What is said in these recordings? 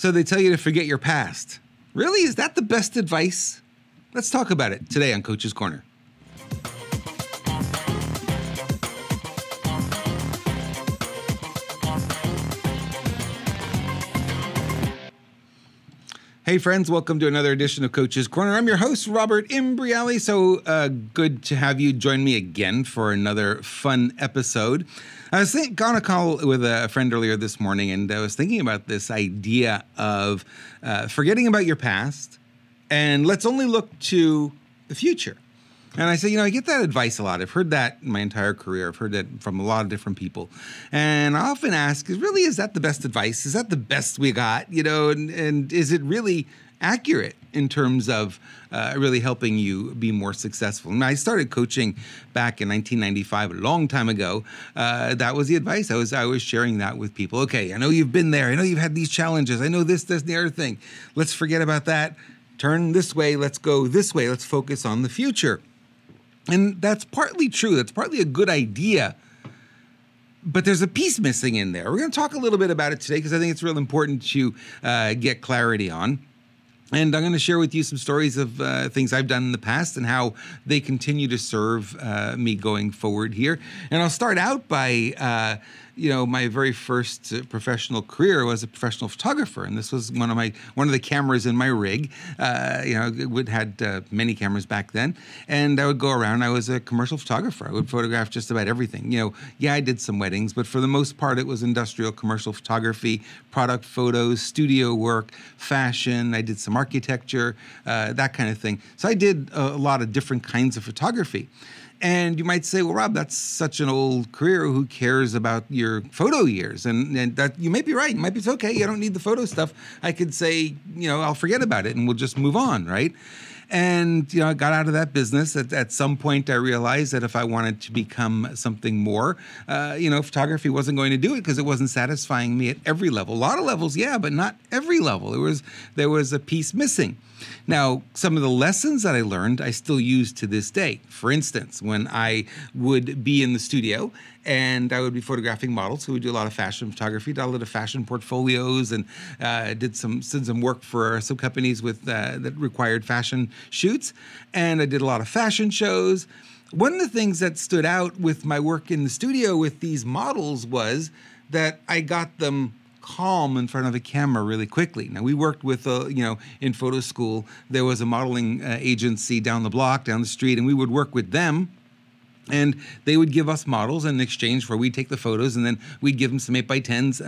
So they tell you to forget your past. Really? Is that the best advice? Let's talk about it today on Coach's Corner. Hey friends, welcome to another edition of Coach's Corner. I'm your host, Robert Imbriali. So good to have you join me again for another fun episode. I was on a call with a friend earlier this morning, and I was thinking about this idea of forgetting about your past, and let's only look to the future. And I say, I get that advice a lot. I've heard that my entire career. I've heard that from a lot of different people. And I often ask, is that the best advice? Is that the best we got? And is it really accurate in terms of really helping you be more successful? And I started coaching back in 1995, a long time ago. That was the advice. I was sharing that with people. Okay, I know you've been there. I know you've had these challenges. I know this, and the other thing. Let's forget about that. Turn this way. Let's go this way. Let's focus on the future. And that's partly true. That's partly a good idea. But there's a piece missing in there. We're going to talk a little bit about it today because I think it's real important to get clarity on. And I'm going to share with you some stories of things I've done in the past and how they continue to serve me going forward here. And I'll start out by, my very first professional career was a professional photographer. And this was one of the cameras in my rig. It had many cameras back then. And I would go around. I was a commercial photographer. I would photograph just about everything. I did some weddings, but for the most part, it was industrial commercial photography, product photos, studio work, fashion. I did some architecture, that kind of thing. So I did a lot of different kinds of photography. And you might say, well, Rob, that's such an old career. Who cares about your photo years? And that you may be right. You might be, it's okay. I don't need the photo stuff. I could say, I'll forget about it and we'll just move on, right? And, I got out of that business. At some point, I realized that if I wanted to become something more, photography wasn't going to do it because it wasn't satisfying me at every level. A lot of levels, yeah, but not every level. There was a piece missing. Now, some of the lessons that I learned, I still use to this day. For instance, when I would be in the studio and I would be photographing models, so we do a lot of fashion photography, did a lot of fashion portfolios, and did some work for some companies with that required fashion shoots. And I did a lot of fashion shows. One of the things that stood out with my work in the studio with these models was that I got them calm in front of a camera really quickly. Now, we worked with, in photo school, there was a modeling agency down the street, and we would work with them. And they would give us models in exchange for we'd take the photos, and then we'd give them some 8x10s,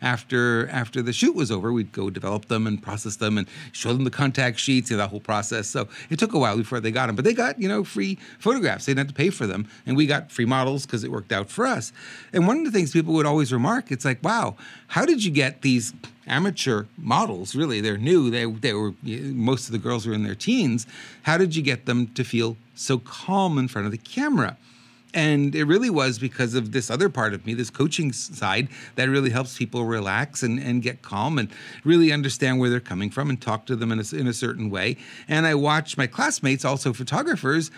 after the shoot was over. We'd go develop them and process them and show them the contact sheets and that whole process. So it took a while before they got them. But they got, free photographs. They didn't have to pay for them. And we got free models because it worked out for us. And one of the things people would always remark, it's like, wow, how did you get these amateur models? Really, they're new. They were, most of the girls were in their teens. How did you get them to feel so calm in front of the camera? And it really was because of this other part of me, this coaching side, that really helps people relax and get calm and really understand where they're coming from and talk to them in a certain way. And I watched my classmates, also photographers,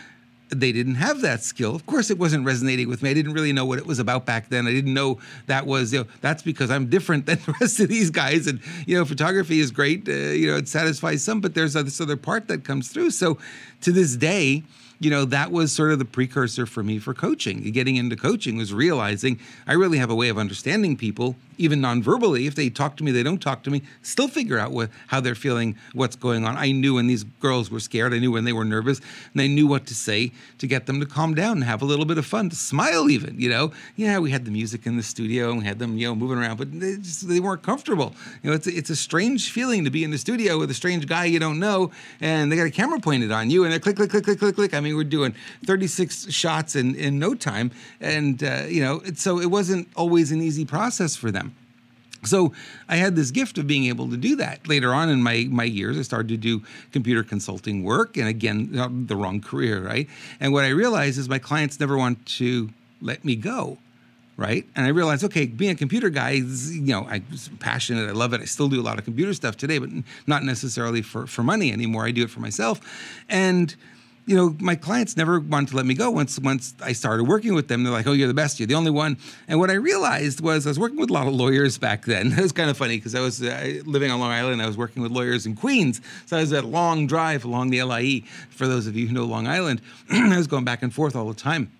they didn't have that skill. Of course, it wasn't resonating with me. I didn't really know what it was about back then. I didn't know that was, that's because I'm different than the rest of these guys. And, photography is great. It satisfies some, but there's this other part that comes through. So to this day, that was sort of the precursor for me for coaching. Getting into coaching was realizing I really have a way of understanding people, even non-verbally. If they talk to me, they don't talk to me, still figure out how they're feeling, what's going on. I knew when these girls were scared. I knew when they were nervous. And I knew what to say to get them to calm down and have a little bit of fun, to smile even, Yeah, we had the music in the studio and we had them, moving around, but they weren't comfortable. It's a strange feeling to be in the studio with a strange guy you don't know, and they got a camera pointed on you, and they're click, click, click, click, click, click. I mean, we're doing 36 shots in no time. And, so it wasn't always an easy process for them. So I had this gift of being able to do that. Later on in my years, I started to do computer consulting work. And again, the wrong career, right? And what I realized is my clients never want to let me go. Right? And I realized, okay, being a computer guy, I'm passionate. I love it. I still do a lot of computer stuff today, but not necessarily for money anymore. I do it for myself. And you know, my clients never wanted to let me go. Once I started working with them, they're like, oh, you're the best. You're the only one. And what I realized was I was working with a lot of lawyers back then. It was kind of funny because I was living on Long Island. I was working with lawyers in Queens. So I was that long drive along the LIE. For those of you who know Long Island, I was going back and forth all the time.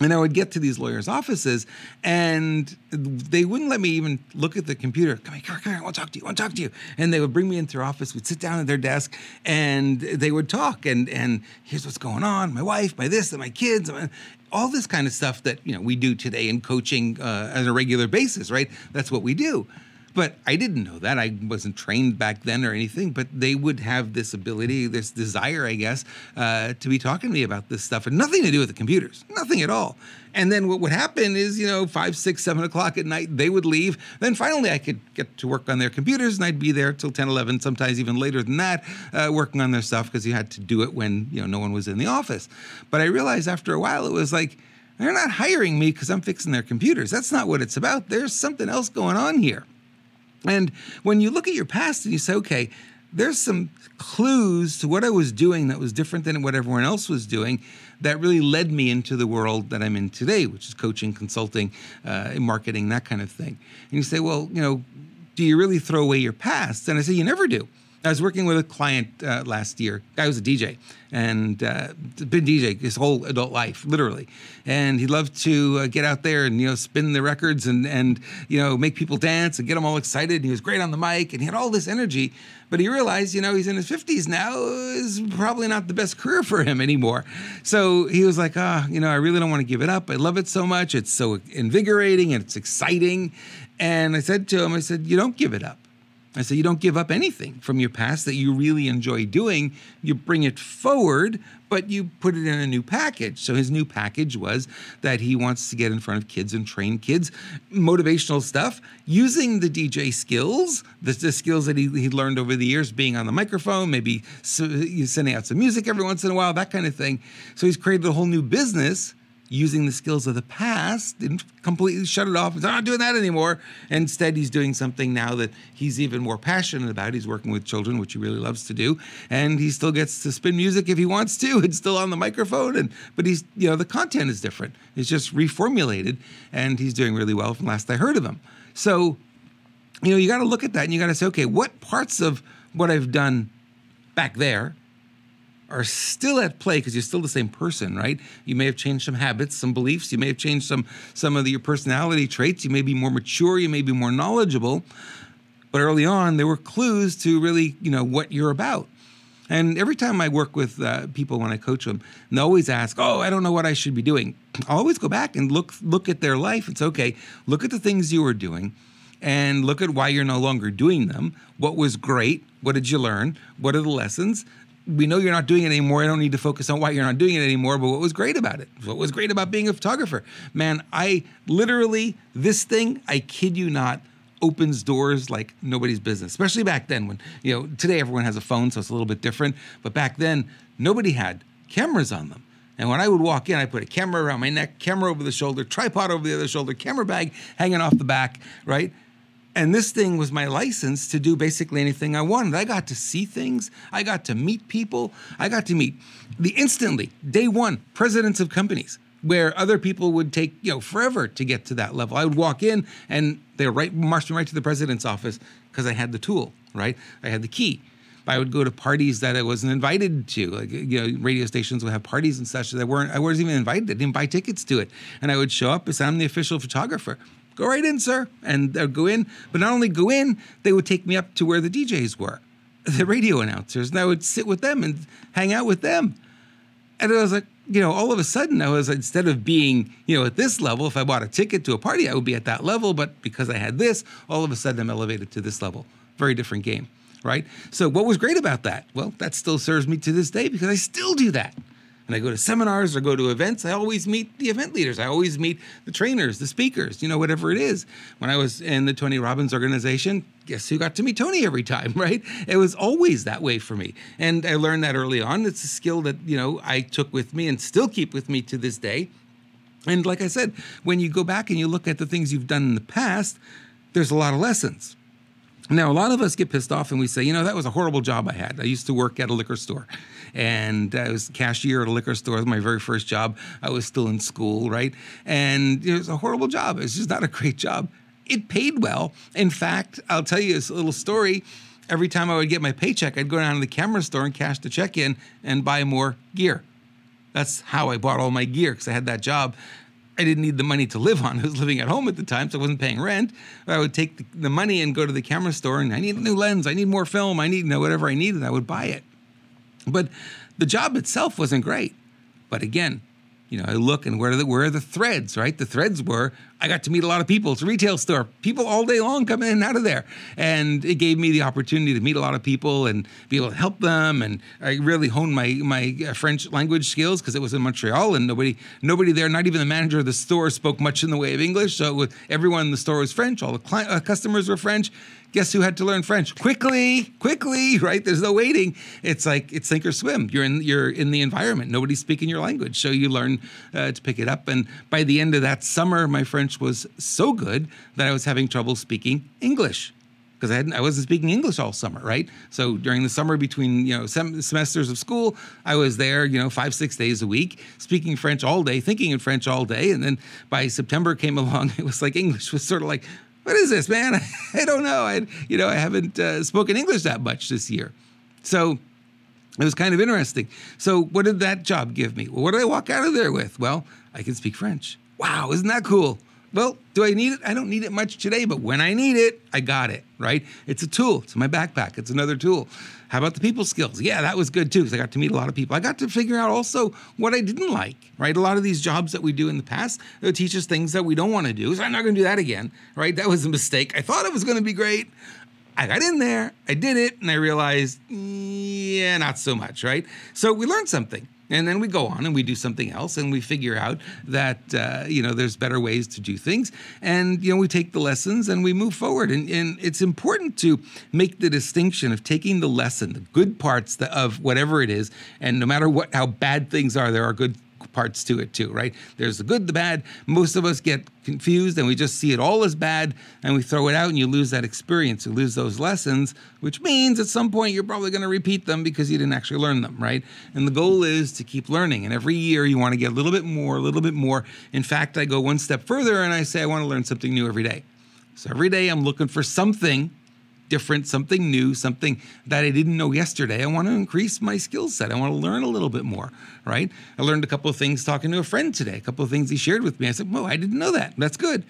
And I would get to these lawyers' offices, and they wouldn't let me even look at the computer. Come here, I want to talk to you. And they would bring me into their office. We'd sit down at their desk, and they would talk. And here's what's going on, my wife, my this, and my kids, all this kind of stuff that, you know, we do today in coaching on a regular basis, right? That's what we do. But I didn't know that. I wasn't trained back then or anything, but they would have this ability, this desire, I guess, to be talking to me about this stuff. And nothing to do with the computers, nothing at all. And then what would happen is, you know, 5, 6, 7 o'clock at night, they would leave. Then finally I could get to work on their computers, and I'd be there till 10, 11, sometimes even later than that, working on their stuff, because you had to do it when, you know, no one was in the office. But I realized after a while it was like, they're not hiring me because I'm fixing their computers. That's not what it's about. There's something else going on here. And when you look at your past and you say, okay, there's some clues to what I was doing that was different than what everyone else was doing that really led me into the world that I'm in today, which is coaching, consulting, marketing, that kind of thing. And you say, well, you know, do you really throw away your past? And I say, you never do. I was working with a client last year. Guy was a DJ and been DJ his whole adult life, literally. And he loved to get out there and, you know, spin the records and, you know, make people dance and get them all excited. And he was great on the mic and he had all this energy. But he realized, you know, he's in his 50s now, is probably not the best career for him anymore. So he was like, you know, I really don't want to give it up. I love it so much. It's so invigorating and it's exciting. And I said to him, I said, you don't give it up. I said, you don't give up anything from your past that you really enjoy doing. You bring it forward, but you put it in a new package. So his new package was that he wants to get in front of kids and train kids, motivational stuff, using the DJ skills, the skills that he learned over the years, being on the microphone, maybe sending out some music every once in a while, that kind of thing. So he's created a whole new business using the skills of the past, didn't completely shut it off. He's not doing that anymore. Instead, he's doing something now that he's even more passionate about. He's working with children, which he really loves to do. And he still gets to spin music if he wants to. It's still on the microphone. But he's, you know, the content is different. It's just reformulated. And he's doing really well from last I heard of him. So, you know, you got to look at that and you got to say, okay, what parts of what I've done back there are still at play, because you're still the same person, right? You may have changed some habits, some beliefs. You may have changed some of your personality traits. You may be more mature. You may be more knowledgeable. But early on, there were clues to really, you know, what you're about. And every time I work with people when I coach them, and they always ask, oh, I don't know what I should be doing. I'll always go back and look at their life. It's okay. Look at the things you were doing and look at why you're no longer doing them. What was great? What did you learn? What are the lessons? We know you're not doing it anymore. I don't need to focus on why you're not doing it anymore, but what was great about it? What was great about being a photographer? Man, I literally, this thing, I kid you not, opens doors like nobody's business, especially back then when, you know, today everyone has a phone, so it's a little bit different. But back then, nobody had cameras on them. And when I would walk in, I put a camera around my neck, camera over the shoulder, tripod over the other shoulder, camera bag hanging off the back, right? And this thing was my license to do basically anything I wanted. I got to see things. I got to meet people. I got to meet instantly, day one, presidents of companies, where other people would take, you know, forever to get to that level. I would walk in and they would march me right to the president's office because I had the tool, right? I had the key. I would go to parties that I wasn't invited to. Like, you know, radio stations would have parties and such that I wasn't even invited. I didn't buy tickets to it. And I would show up as I'm the official photographer. Go right in, sir. And they'd go in. But not only go in, they would take me up to where the DJs were, the radio announcers. And I would sit with them and hang out with them. And I was like, you know, all of a sudden, I was, instead of being, you know, at this level, if I bought a ticket to a party, I would be at that level. But because I had this, all of a sudden, I'm elevated to this level. Very different game, right? So what was great about that? Well, that still serves me to this day because I still do that. And I go to seminars or go to events, I always meet the event leaders. I always meet the trainers, the speakers, you know, whatever it is. When I was in the Tony Robbins organization, guess who got to meet Tony every time, right? It was always that way for me. And I learned that early on. It's a skill that, you know, I took with me and still keep with me to this day. And like I said, when you go back and you look at the things you've done in the past, there's a lot of lessons. Now, a lot of us get pissed off and we say, you know, that was a horrible job I had. I used to work at a liquor store, and I was cashier at a liquor store. It was my very first job. I was still in school, right? And it was a horrible job. It's just not a great job. It paid well. In fact, I'll tell you this little story. Every time I would get my paycheck, I'd go down to the camera store and cash the check in and buy more gear. That's how I bought all my gear, because I had that job. I didn't need the money to live on. I was living at home at the time, so I wasn't paying rent. I would take the money and go to the camera store, and I need a new lens, I need more film, I need, you know, whatever I needed, I would buy it. But the job itself wasn't great. But again, you know, I look and where are the threads, right? The threads were, I got to meet a lot of people. It's a retail store. People all day long coming in and out of there. And it gave me the opportunity to meet a lot of people and be able to help them. And I really honed my French language skills, because it was in Montreal and nobody there, not even the manager of the store, spoke much in the way of English. So everyone in the store was French. All the customers were French. Guess who had to learn French? Quickly, right? There's no waiting. It's like, it's sink or swim. You're in the environment. Nobody's speaking your language. So you learn to pick it up. And by the end of that summer, my French was so good that I was having trouble speaking English, because I wasn't speaking English all summer, right? So during the summer between, you know, semesters of school, I was there, you know, 5-6 days a week, speaking French all day, thinking in French all day. And then by September came along, it was like English was sort of like, what is this, man? I don't know. I haven't spoken English that much this year. So it was kind of interesting. So what did that job give me? Well, what did I walk out of there with? Well, I can speak French. Wow, isn't that cool? Well, do I need it? I don't need it much today, but when I need it, I got it, right? It's a tool. It's in my backpack. It's another tool. How about the people skills? Yeah, that was good too, because I got to meet a lot of people. I got to figure out also what I didn't like, right? A lot of these jobs that we do in the past, they'll teach us things that we don't want to do. So I'm not going to do that again, right? That was a mistake. I thought it was going to be great. I got in there, I did it, and I realized, yeah, not so much, right? So we learned something. And then we go on and we do something else, and we figure out that, you know, there's better ways to do things. And, you know, we take the lessons and we move forward. And it's important to make the distinction of taking the lesson, the good parts of whatever it is. And no matter what, how bad things are, there are good parts to it too, right? There's the good, the bad. Most of us get confused and we just see it all as bad and we throw it out, and you lose that experience, you lose those lessons, which means at some point you're probably going to repeat them because you didn't actually learn them, right? And the goal is to keep learning, and every year you want to get a little bit more. In fact, I go one step further and I say I want to learn something new every day. So every day I'm looking for something different, something new, something that I didn't know yesterday. I want to increase my skill set. I want to learn a little bit more, right? I learned a couple of things talking to a friend today, a couple of things he shared with me. I said, whoa, I didn't know that. That's good.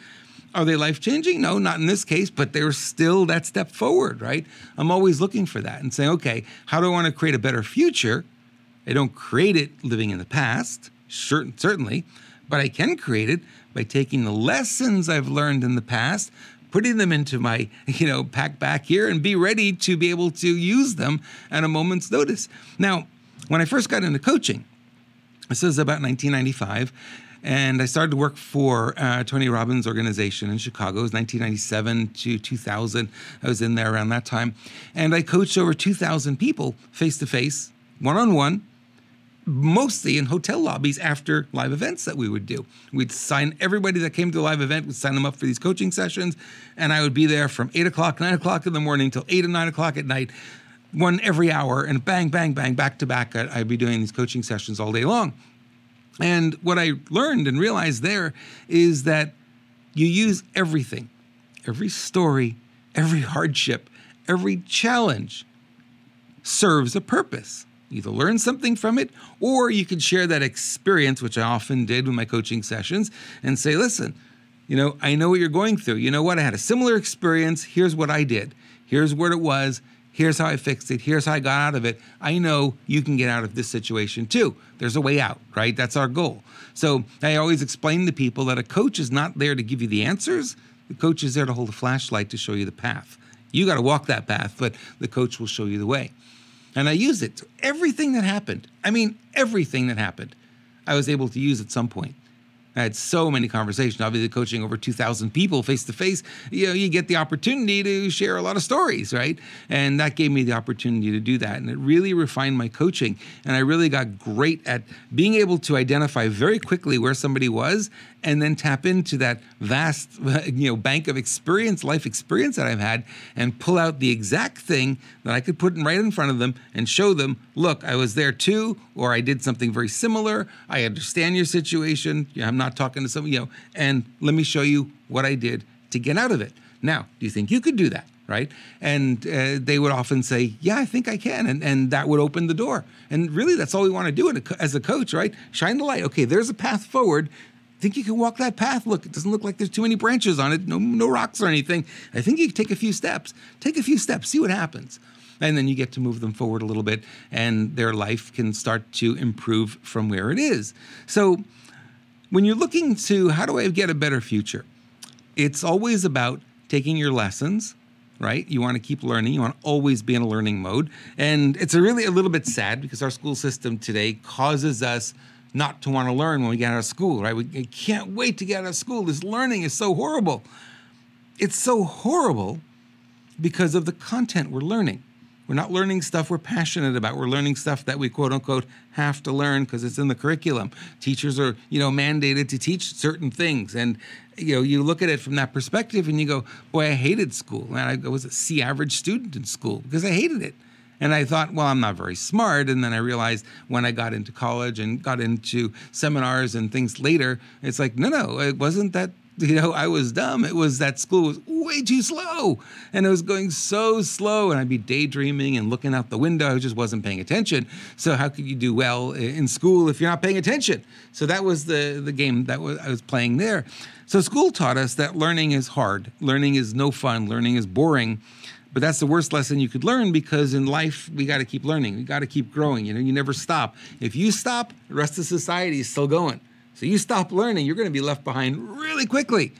Are they life-changing? No, not in this case, but they were still that step forward, right? I'm always looking for that and saying, okay, how do I want to create a better future? I don't create it living in the past, certainly, but I can create it by taking the lessons I've learned in the past, putting them into my, you know, pack back here, and be ready to be able to use them at a moment's notice. Now, when I first got into coaching, this is about 1995, and I started to work for Tony Robbins' organization in Chicago. It was 1997 to 2000. I was in there around that time. And I coached over 2,000 people face-to-face, one-on-one, mostly in hotel lobbies after live events that we would do. We'd sign everybody that came to the live event, we'd sign them up for these coaching sessions, and I would be there from 9 o'clock in the morning till 8 and 9 o'clock at night, one every hour, and bang, bang, bang, back to back, I'd be doing these coaching sessions all day long. And what I learned and realized there is that you use everything, every story, every hardship, every challenge serves a purpose. Either learn something from it, or you could share that experience, which I often did with my coaching sessions, and say, listen, you know, I know what you're going through. You know what? I had a similar experience. Here's what I did. Here's where it was. Here's how I fixed it. Here's how I got out of it. I know you can get out of this situation too. There's a way out, right? That's our goal. So I always explain to people that a coach is not there to give you the answers. The coach is there to hold a flashlight to show you the path. You got to walk that path, but the coach will show you the way. And I used it to everything that happened. I mean, everything that happened, I was able to use at some point. I had so many conversations, obviously coaching over 2,000 people face to face. You know, you get the opportunity to share a lot of stories, right? And that gave me the opportunity to do that. And it really refined my coaching. And I really got great at being able to identify very quickly where somebody was and then tap into that vast, bank of experience, life experience that I've had, and pull out the exact thing that I could put right in front of them and show them, look, I was there too, or I did something very similar. I understand your situation. I'm not talking to someone, and let me show you what I did to get out of it. Now, do you think you could do that? Right? And they would often say, yeah, I think I can. And that would open the door. And really, that's all we want to do as a coach, right? Shine the light. Okay, there's a path forward. Think you can walk that path. Look, it doesn't look like there's too many branches on it, no rocks or anything. I think you can take a few steps. See what happens. And then you get to move them forward a little bit, and their life can start to improve from where it is. So when you're looking to how do I get a better future, it's always about taking your lessons, right? You want to keep learning. You want to always be in a learning mode. And it's really a little bit sad because our school system today causes us not to want to learn when we get out of school, right? We can't wait to get out of school. This learning is so horrible. It's so horrible because of the content we're learning. We're not learning stuff we're passionate about. We're learning stuff that we, quote unquote, have to learn because it's in the curriculum. Teachers are, mandated to teach certain things. And, you look at it from that perspective and you go, boy, I hated school. And I was a C average student in school because I hated it. And I thought, well, I'm not very smart. And then I realized when I got into college and got into seminars and things later, it's like, no, it wasn't that. I was dumb. It was that school was way too slow. And it was going so slow. And I'd be daydreaming and looking out the window. I just wasn't paying attention. So how could you do well in school if you're not paying attention? So that was the game that I was playing there. So school taught us that learning is hard. Learning is no fun. Learning is boring. But that's the worst lesson you could learn because in life, we got to keep learning. We got to keep growing. You never stop. If you stop, the rest of society is still going. So you stop learning, you're going to be left behind really quickly.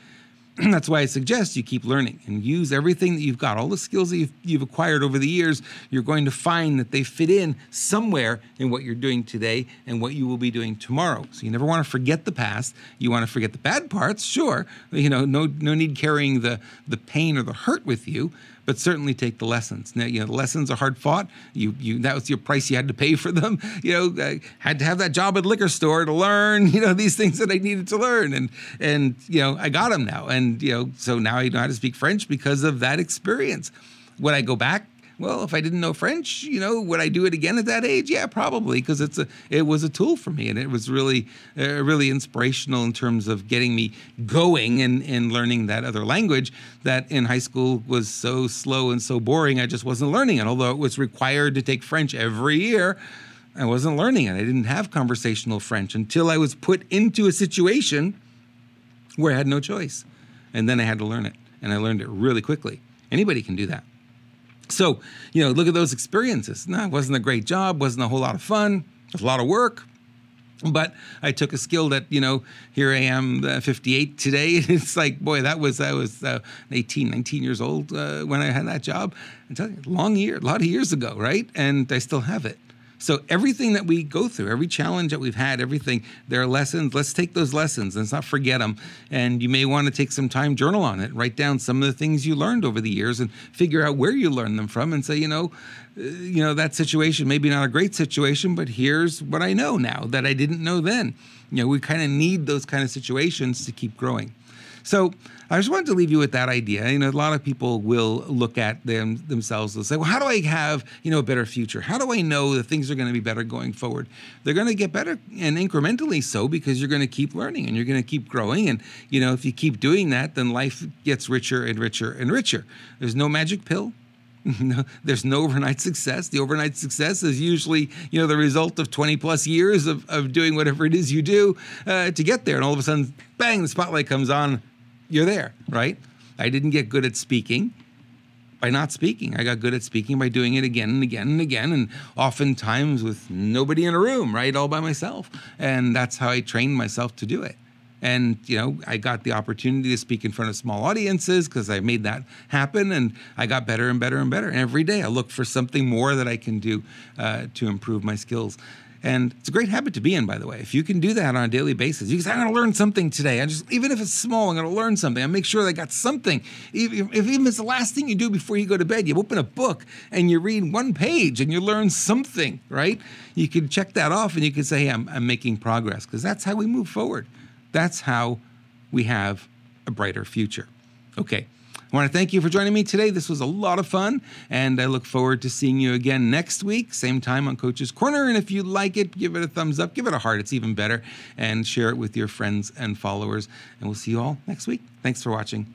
That's why I suggest you keep learning and use everything that you've got, all the skills that you've acquired over the years. You're going to find that they fit in somewhere in what you're doing today and what you will be doing tomorrow. So you never want to forget the past. You want to forget the bad parts, sure. No need carrying the pain or the hurt with you, but certainly take the lessons. Now, the lessons are hard fought. That was your price you had to pay for them. I had to have that job at liquor store to learn, these things that I needed to learn. And I got them now. And so now I know how to speak French because of that experience. Would I go back? Well, if I didn't know French, would I do it again at that age? Yeah, probably, because it was a tool for me, and it was really, really inspirational in terms of getting me going and learning that other language that in high school was so slow and so boring. I just wasn't learning it, although it was required to take French every year. I wasn't learning it. I didn't have conversational French until I was put into a situation where I had no choice, and then I had to learn it, and I learned it really quickly. Anybody can do that. So, look at those experiences. No, it wasn't a great job, wasn't a whole lot of fun, it was a lot of work. But I took a skill that, here I am, 58 today. And it's like, boy, I was 18, 19 years old when I had that job. I'm telling you, a lot of years ago, right? And I still have it. So everything that we go through, every challenge that we've had, everything, there are lessons. Let's take those lessons. Let's not forget them. And you may want to take some time, journal on it, write down some of the things you learned over the years and figure out where you learned them from and say, that situation, maybe not a great situation, but here's what I know now that I didn't know then. We kind of need those kind of situations to keep growing. So I just wanted to leave you with that idea. A lot of people will look at themselves and say, well, how do I have, a better future? How do I know that things are going to be better going forward? They're going to get better and incrementally so because you're going to keep learning and you're going to keep growing. And, if you keep doing that, then life gets richer and richer and richer. There's no magic pill. There's no overnight success. The overnight success is usually, the result of 20 plus years of doing whatever it is you do to get there. And all of a sudden, bang, the spotlight comes on. You're there, right? I didn't get good at speaking by not speaking. I got good at speaking by doing it again and again and again, and oftentimes with nobody in a room, right? All by myself. And that's how I trained myself to do it. And, I got the opportunity to speak in front of small audiences because I made that happen, and I got better and better and better. And every day I look for something more that I can do to improve my skills. And it's a great habit to be in, by the way. If you can do that on a daily basis, you can say, I'm going to learn something today. Even if it's small, I'm going to learn something. I'll make sure that I got something. Even if it's the last thing you do before you go to bed, you open a book and you read one page and you learn something, right? You can check that off and you can say, hey, I'm making progress, because that's how we move forward. That's how we have a brighter future. Okay. I want to thank you for joining me today. This was a lot of fun, and I look forward to seeing you again next week, same time on Coach's Corner. And if you like it, give it a thumbs up, give it a heart, it's even better, and share it with your friends and followers. And we'll see you all next week. Thanks for watching.